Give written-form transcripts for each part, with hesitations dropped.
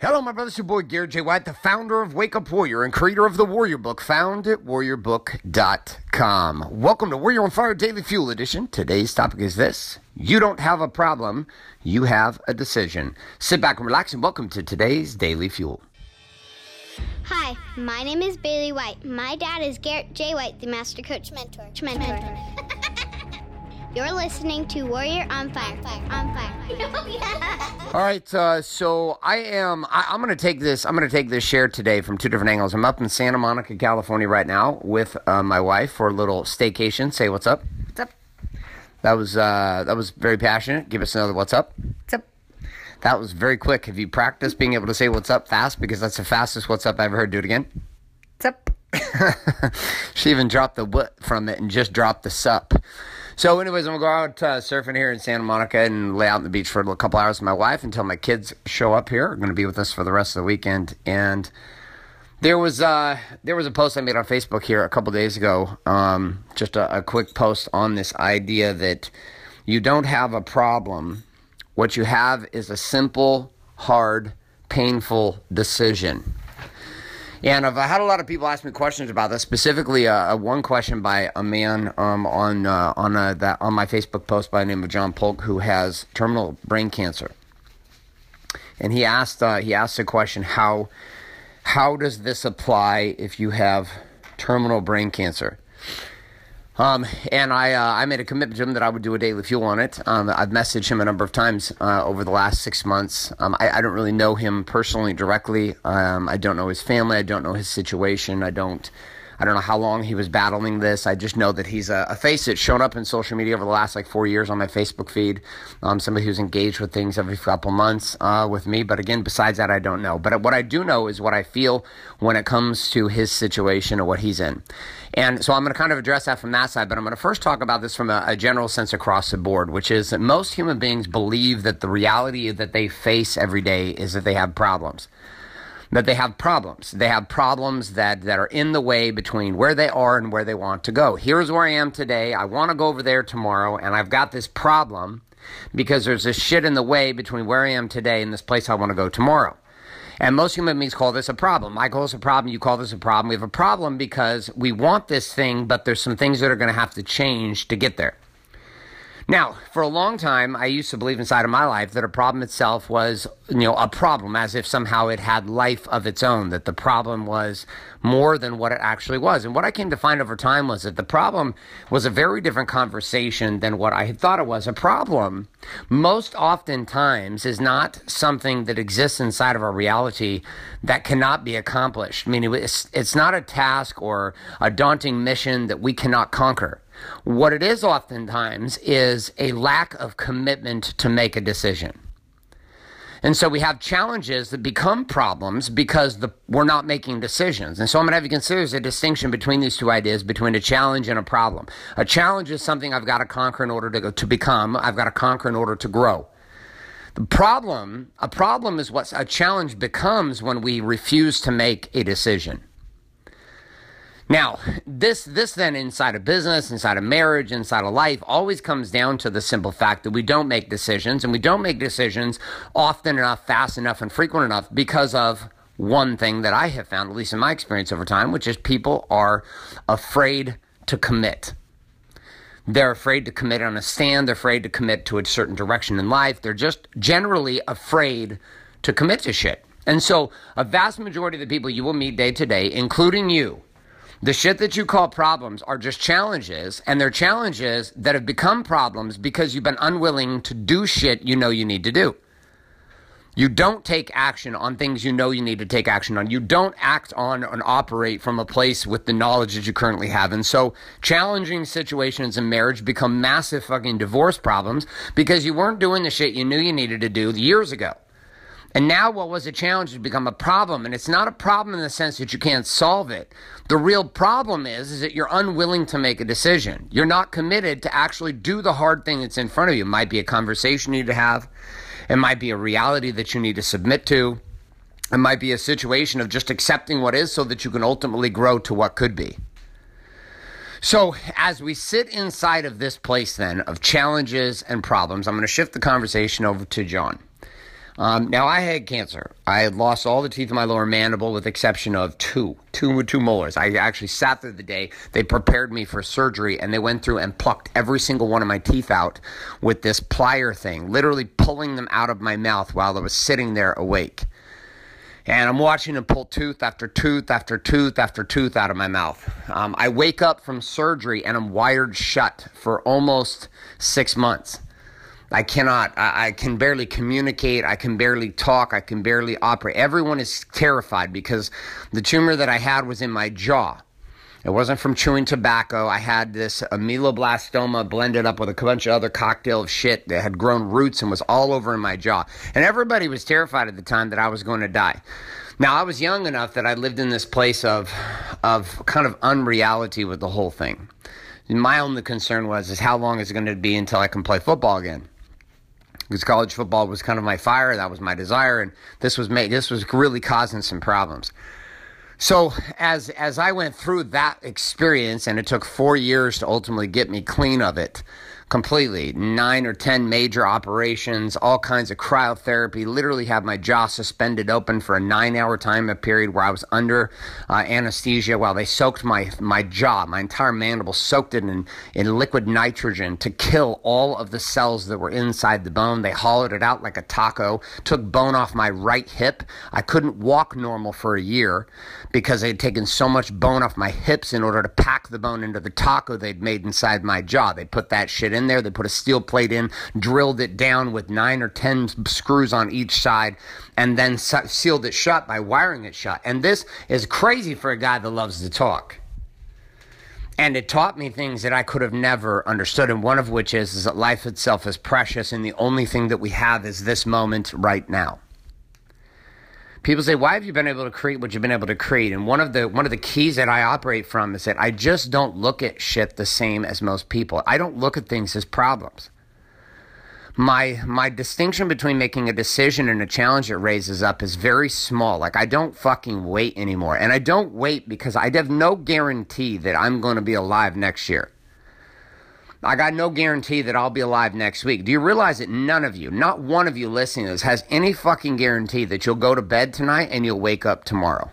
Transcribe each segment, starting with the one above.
Hello, my brothers, your boy, Garrett J. White, the founder of Wake Up Warrior and creator of the Warrior Book, found at warriorbook.com. Welcome to Warrior on Fire, Daily Fuel Edition. Today's topic is this: you don't have a problem, you have a decision. Sit back and relax, and welcome to today's Daily Fuel. Hi, my name is Bailey White. My dad is Garrett J. White, the master coach mentor. You're listening to Warrior on Fire. All right, so I'm going to take this. I'm going to take this share today from two different angles. I'm up in Santa Monica, California, right now with my wife for a little staycation. Say what's up. What's up? That was very passionate. Give us another what's up. What's up? That was very quick. Have you practiced being able to say what's up fast? Because that's the fastest what's up I ever heard. Do it again. What's up? She even dropped the what from it and just dropped the sup. So anyways, I'm going to go out surfing here in Santa Monica and lay out on the beach for a couple hours with my wife until my kids show up here. They're going to be with us for the rest of the weekend. And there was a post I made on Facebook here a couple days ago, just a quick post on this idea that you don't have a problem. What you have is a simple, hard, painful decision. And I've had a lot of people ask me questions about this, specifically one question by a man on my Facebook post by the name of John Polk, who has terminal brain cancer. And he asked the question, how does this apply if you have terminal brain cancer? And I made a commitment to him that I would do a Daily Fuel on it. I've messaged him a number of times over the last 6 months. I don't really know him personally directly. I don't know his family. I don't know his situation. I don't know how long he was battling this. I just know that he's a face that's shown up in social media over the last 4 years on my Facebook feed. Somebody who's engaged with things every couple months with me. But again, besides that, I don't know. But what I do know is what I feel when it comes to his situation or what he's in. And so I'm going to kind of address that from that side. But I'm going to first talk about this from a general sense across the board, which is that most human beings believe that the reality that they face every day is that they have problems. That they have problems. They have problems that are in the way between where they are and where they want to go. Here's where I am today. I want to go over there tomorrow, and I've got this problem because there's this shit in the way between where I am today and this place I want to go tomorrow. And most human beings call this a problem. I call this a problem. You call this a problem. We have a problem because we want this thing, but there's some things that are going to have to change to get there. Now, for a long time, I used to believe inside of my life that a problem itself was, a problem, as if somehow it had life of its own, that the problem was more than what it actually was. And what I came to find over time was that the problem was a very different conversation than what I had thought it was. A problem, most oftentimes, is not something that exists inside of our reality that cannot be accomplished. I mean, it's not a task or a daunting mission that we cannot conquer. What it is oftentimes is a lack of commitment to make a decision. And so we have challenges that become problems because we're not making decisions. And so I'm going to have you consider there's a distinction between these two ideas, between a challenge and a problem. A challenge is something I've got to conquer in order to become. I've got to conquer in order to grow. A problem is what a challenge becomes when we refuse to make a decision. Now, this then inside of business, inside of marriage, inside of life always comes down to the simple fact that we don't make decisions, and we don't make decisions often enough, fast enough, and frequent enough because of one thing that I have found, at least in my experience over time, which is people are afraid to commit. They're afraid to commit on a stand. They're afraid to commit to a certain direction in life. They're just generally afraid to commit to shit. And so a vast majority of the people you will meet day to day, including you, the shit that you call problems are just challenges, and they're challenges that have become problems because you've been unwilling to do shit you know you need to do. You don't take action on things you know you need to take action on. You don't act on and operate from a place with the knowledge that you currently have. And so challenging situations in marriage become massive fucking divorce problems because you weren't doing the shit you knew you needed to do years ago. And now what was a challenge has become a problem. And it's not a problem in the sense that you can't solve it. The real problem is that you're unwilling to make a decision. You're not committed to actually do the hard thing that's in front of you. It might be a conversation you need to have. It might be a reality that you need to submit to. It might be a situation of just accepting what is so that you can ultimately grow to what could be. So as we sit inside of this place then of challenges and problems, I'm going to shift the conversation over to John. Now, I had cancer. I had lost all the teeth in my lower mandible with the exception of two molars. I actually sat there the day they prepared me for surgery, and they went through and plucked every single one of my teeth out with this plier thing, literally pulling them out of my mouth while I was sitting there awake. And I'm watching them pull tooth after tooth after tooth after tooth out of my mouth. I wake up from surgery and I'm wired shut for almost 6 months. I can barely communicate. I can barely talk. I can barely operate. Everyone is terrified because the tumor that I had was in my jaw. It wasn't from chewing tobacco. I had this ameloblastoma blended up with a bunch of other cocktail of shit that had grown roots and was all over in my jaw. And everybody was terrified at the time that I was going to die. Now, I was young enough that I lived in this place of kind of unreality with the whole thing. And my only concern was how long is it going to be until I can play football again? Because college football was kind of my fire. That was my desire. And this was really causing some problems. So as I went through that experience, and it took 4 years to ultimately get me clean of it completely, 9 or 10 major operations, all kinds of cryotherapy, literally have my jaw suspended open for a 9-hour time period where I was under anesthesia while they soaked my jaw, my entire mandible, soaked it in liquid nitrogen to kill all of the cells that were inside the bone. They hollowed it out like a taco, took bone off my right hip. I couldn't walk normal for a year because they had taken so much bone off my hips in order to pack the bone into the taco they'd made inside my jaw. They put that shit in there. They put a steel plate in, drilled it down with 9 or 10 screws on each side, and then sealed it shut by wiring it shut. And this is crazy for a guy that loves to talk. And it taught me things that I could have never understood, and one of which is that life itself is precious, and the only thing that we have is this moment right now. People say, why have you been able to create what you've been able to create? And one of the keys that I operate from is that I just don't look at shit the same as most people. I don't look at things as problems. My distinction between making a decision and a challenge it raises up is very small. Like, I don't fucking wait anymore. And I don't wait because I have no guarantee that I'm going to be alive next year. I got no guarantee that I'll be alive next week. Do you realize that none of you, not one of you listening to this, has any fucking guarantee that you'll go to bed tonight and you'll wake up tomorrow?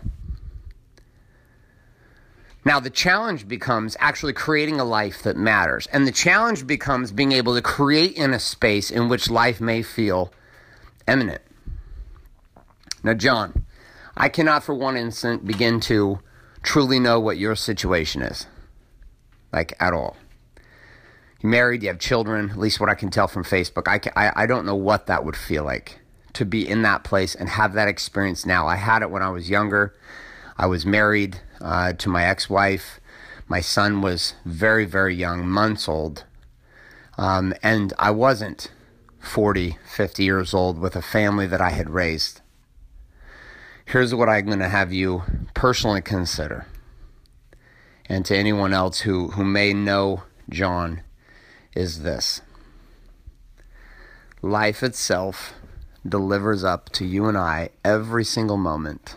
Now, the challenge becomes actually creating a life that matters. And the challenge becomes being able to create in a space in which life may feel imminent. Now, John, I cannot for one instant begin to truly know what your situation is. Like, at all. You're married, you have children, at least what I can tell from Facebook. I don't know what that would feel like to be in that place and have that experience now. I had it when I was younger. I was married to my ex-wife. My son was very, very young, months old. And I wasn't 40, 50 years old with a family that I had raised. Here's what I'm going to have you personally consider. And to anyone else who may know John, is this. Life itself delivers up to you and I every single moment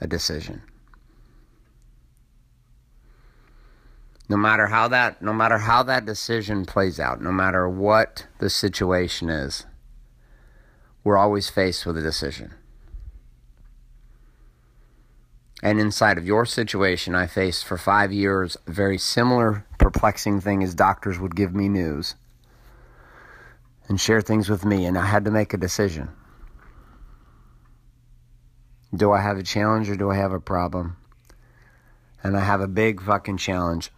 a decision. No matter how that decision plays out, no matter what the situation is, we're always faced with a decision. And inside of your situation, I faced for 5 years a very similar perplexing thing as doctors would give me news and share things with me, and I had to make a decision. Do I have a challenge or do I have a problem? And I have a big fucking challenge.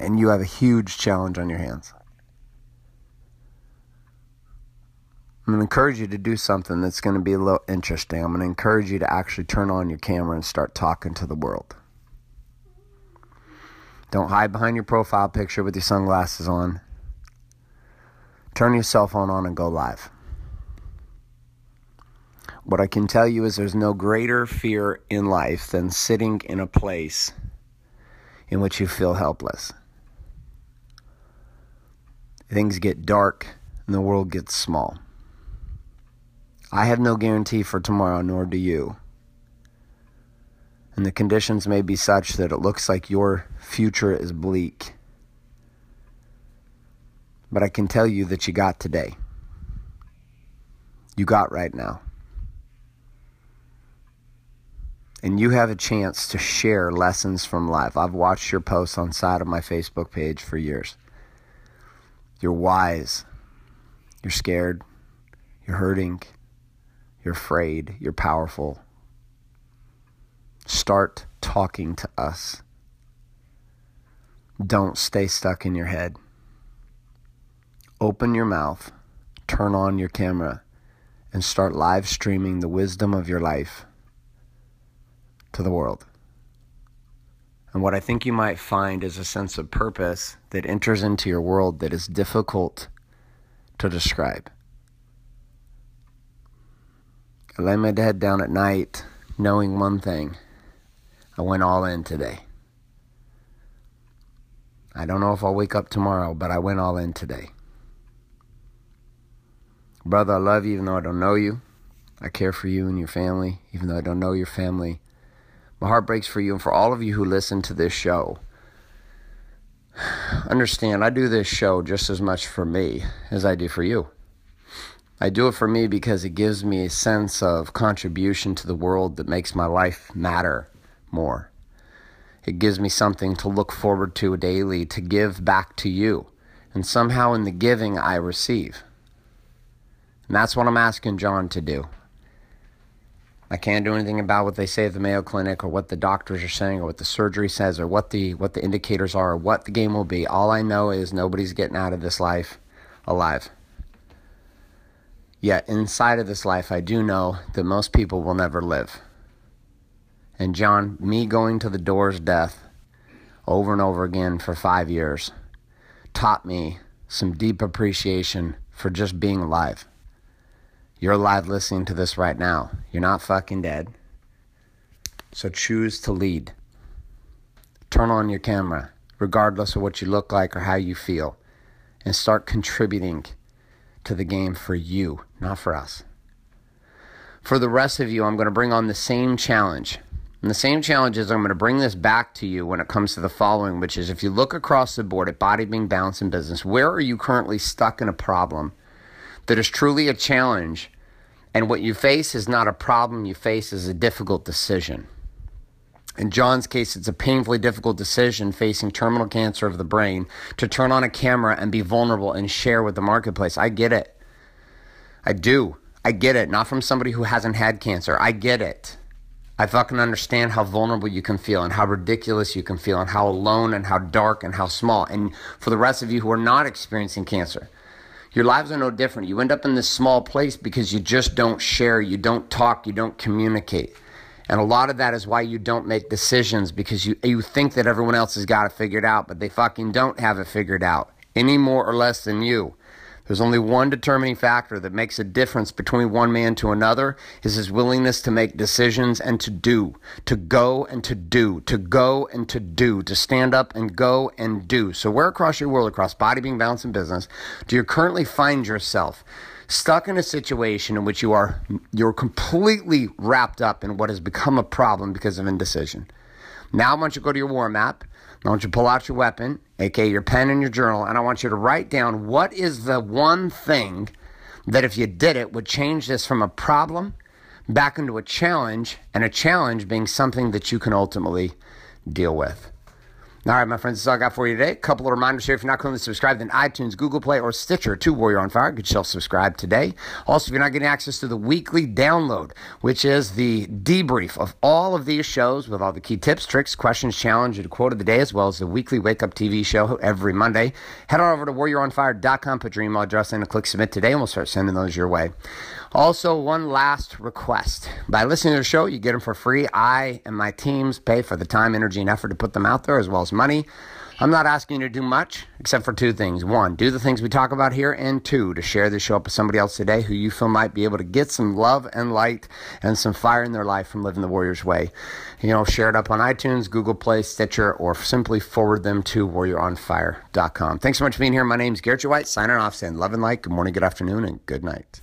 And you have a huge challenge on your hands. I'm going to encourage you to do something that's going to be a little interesting. I'm going to encourage you to actually turn on your camera and start talking to the world. Don't hide behind your profile picture with your sunglasses on. Turn your cell phone on and go live. What I can tell you is there's no greater fear in life than sitting in a place in which you feel helpless. Things get dark and the world gets small. I have no guarantee for tomorrow, nor do you. And the conditions may be such that it looks like your future is bleak. But I can tell you that you got today. you got right now. And you have a chance to share lessons from life. I've watched your posts on side of my Facebook page for years. You're wise. You're scared. You're hurting. You're afraid. You're powerful. Start talking to us. Don't stay stuck in your head. Open your mouth. Turn on your camera. And start live streaming the wisdom of your life to the world. And what I think you might find is a sense of purpose that enters into your world that is difficult to describe. I lay my head down at night knowing one thing. I went all in today. I don't know if I'll wake up tomorrow, but I went all in today. Brother, I love you even though I don't know you. I care for you and your family even though I don't know your family. My heart breaks for you and for all of you who listen to this show. Understand, I do this show just as much for me as I do for you. I do it for me because it gives me a sense of contribution to the world that makes my life matter more. It gives me something to look forward to daily, to give back to you. And somehow in the giving, I receive. And that's what I'm asking John to do. I can't do anything about what they say at the Mayo Clinic or what the doctors are saying or what the surgery says or what the indicators are or what the game will be. All I know is nobody's getting out of this life alive. Yet inside of this life, I do know that most people will never live. And John, me going to the door's death over and over again for 5 years taught me some deep appreciation for just being alive. You're alive listening to this right now. You're not fucking dead. So choose to lead. Turn on your camera, regardless of what you look like or how you feel, and start contributing to the game for you, not for us. For the rest of you, I'm going to bring on the same challenge. And the same challenge is I'm going to bring this back to you when it comes to the following, which is if you look across the board at body, being, balance, and business, where are you currently stuck in a problem that is truly a challenge, and what you face is not a problem you face, is a difficult decision. In John's case, it's a painfully difficult decision facing terminal cancer of the brain to turn on a camera and be vulnerable and share with the marketplace. I get it. I do. I get it. Not from somebody who hasn't had cancer. I get it. I fucking understand how vulnerable you can feel and how ridiculous you can feel and how alone and how dark and how small. And for the rest of you who are not experiencing cancer, your lives are no different. You end up in this small place because you just don't share, you don't talk, you don't communicate. And a lot of that is why you don't make decisions, because you think that everyone else has got it figured out, but they fucking don't have it figured out any more or less than you. There's only one determining factor that makes a difference between one man to another is his willingness to make decisions and to do, to go and to do, to go and to do, to stand up and go and do. So where across your world, across body, being, balance, and business, do you currently find yourself stuck in a situation in which you're completely wrapped up in what has become a problem because of indecision? Now I want you to go to your war map. I want you to pull out your weapon, aka your pen and your journal, and I want you to write down what is the one thing that if you did it would change this from a problem back into a challenge, and a challenge being something that you can ultimately deal with. All right, my friends, that's all I got for you today. A couple of reminders here. If you're not currently subscribed, then iTunes, Google Play, or Stitcher to Warrior on Fire. Get yourself subscribed today. Also, if you're not getting access to the weekly download, which is the debrief of all of these shows with all the key tips, tricks, questions, challenge, and quote of the day, as well as the weekly Wake Up TV show every Monday, head on over to warrioronfire.com, put your email address in, and click submit today, and we'll start sending those your way. Also, one last request. By listening to the show, you get them for free. I and my teams pay for the time, energy, and effort to put them out there, as well as money. I'm not asking you to do much except for two things. One, do the things we talk about here, and two, to share this show up with somebody else today who you feel might be able to get some love and light and some fire in their life from living the Warrior's way. You know, share it up on iTunes, Google Play, Stitcher, or simply forward them to warrioronfire.com. Thanks so much for being here. My name is Garrett J. White, signing off, saying love and light. Good morning, good afternoon, and good night.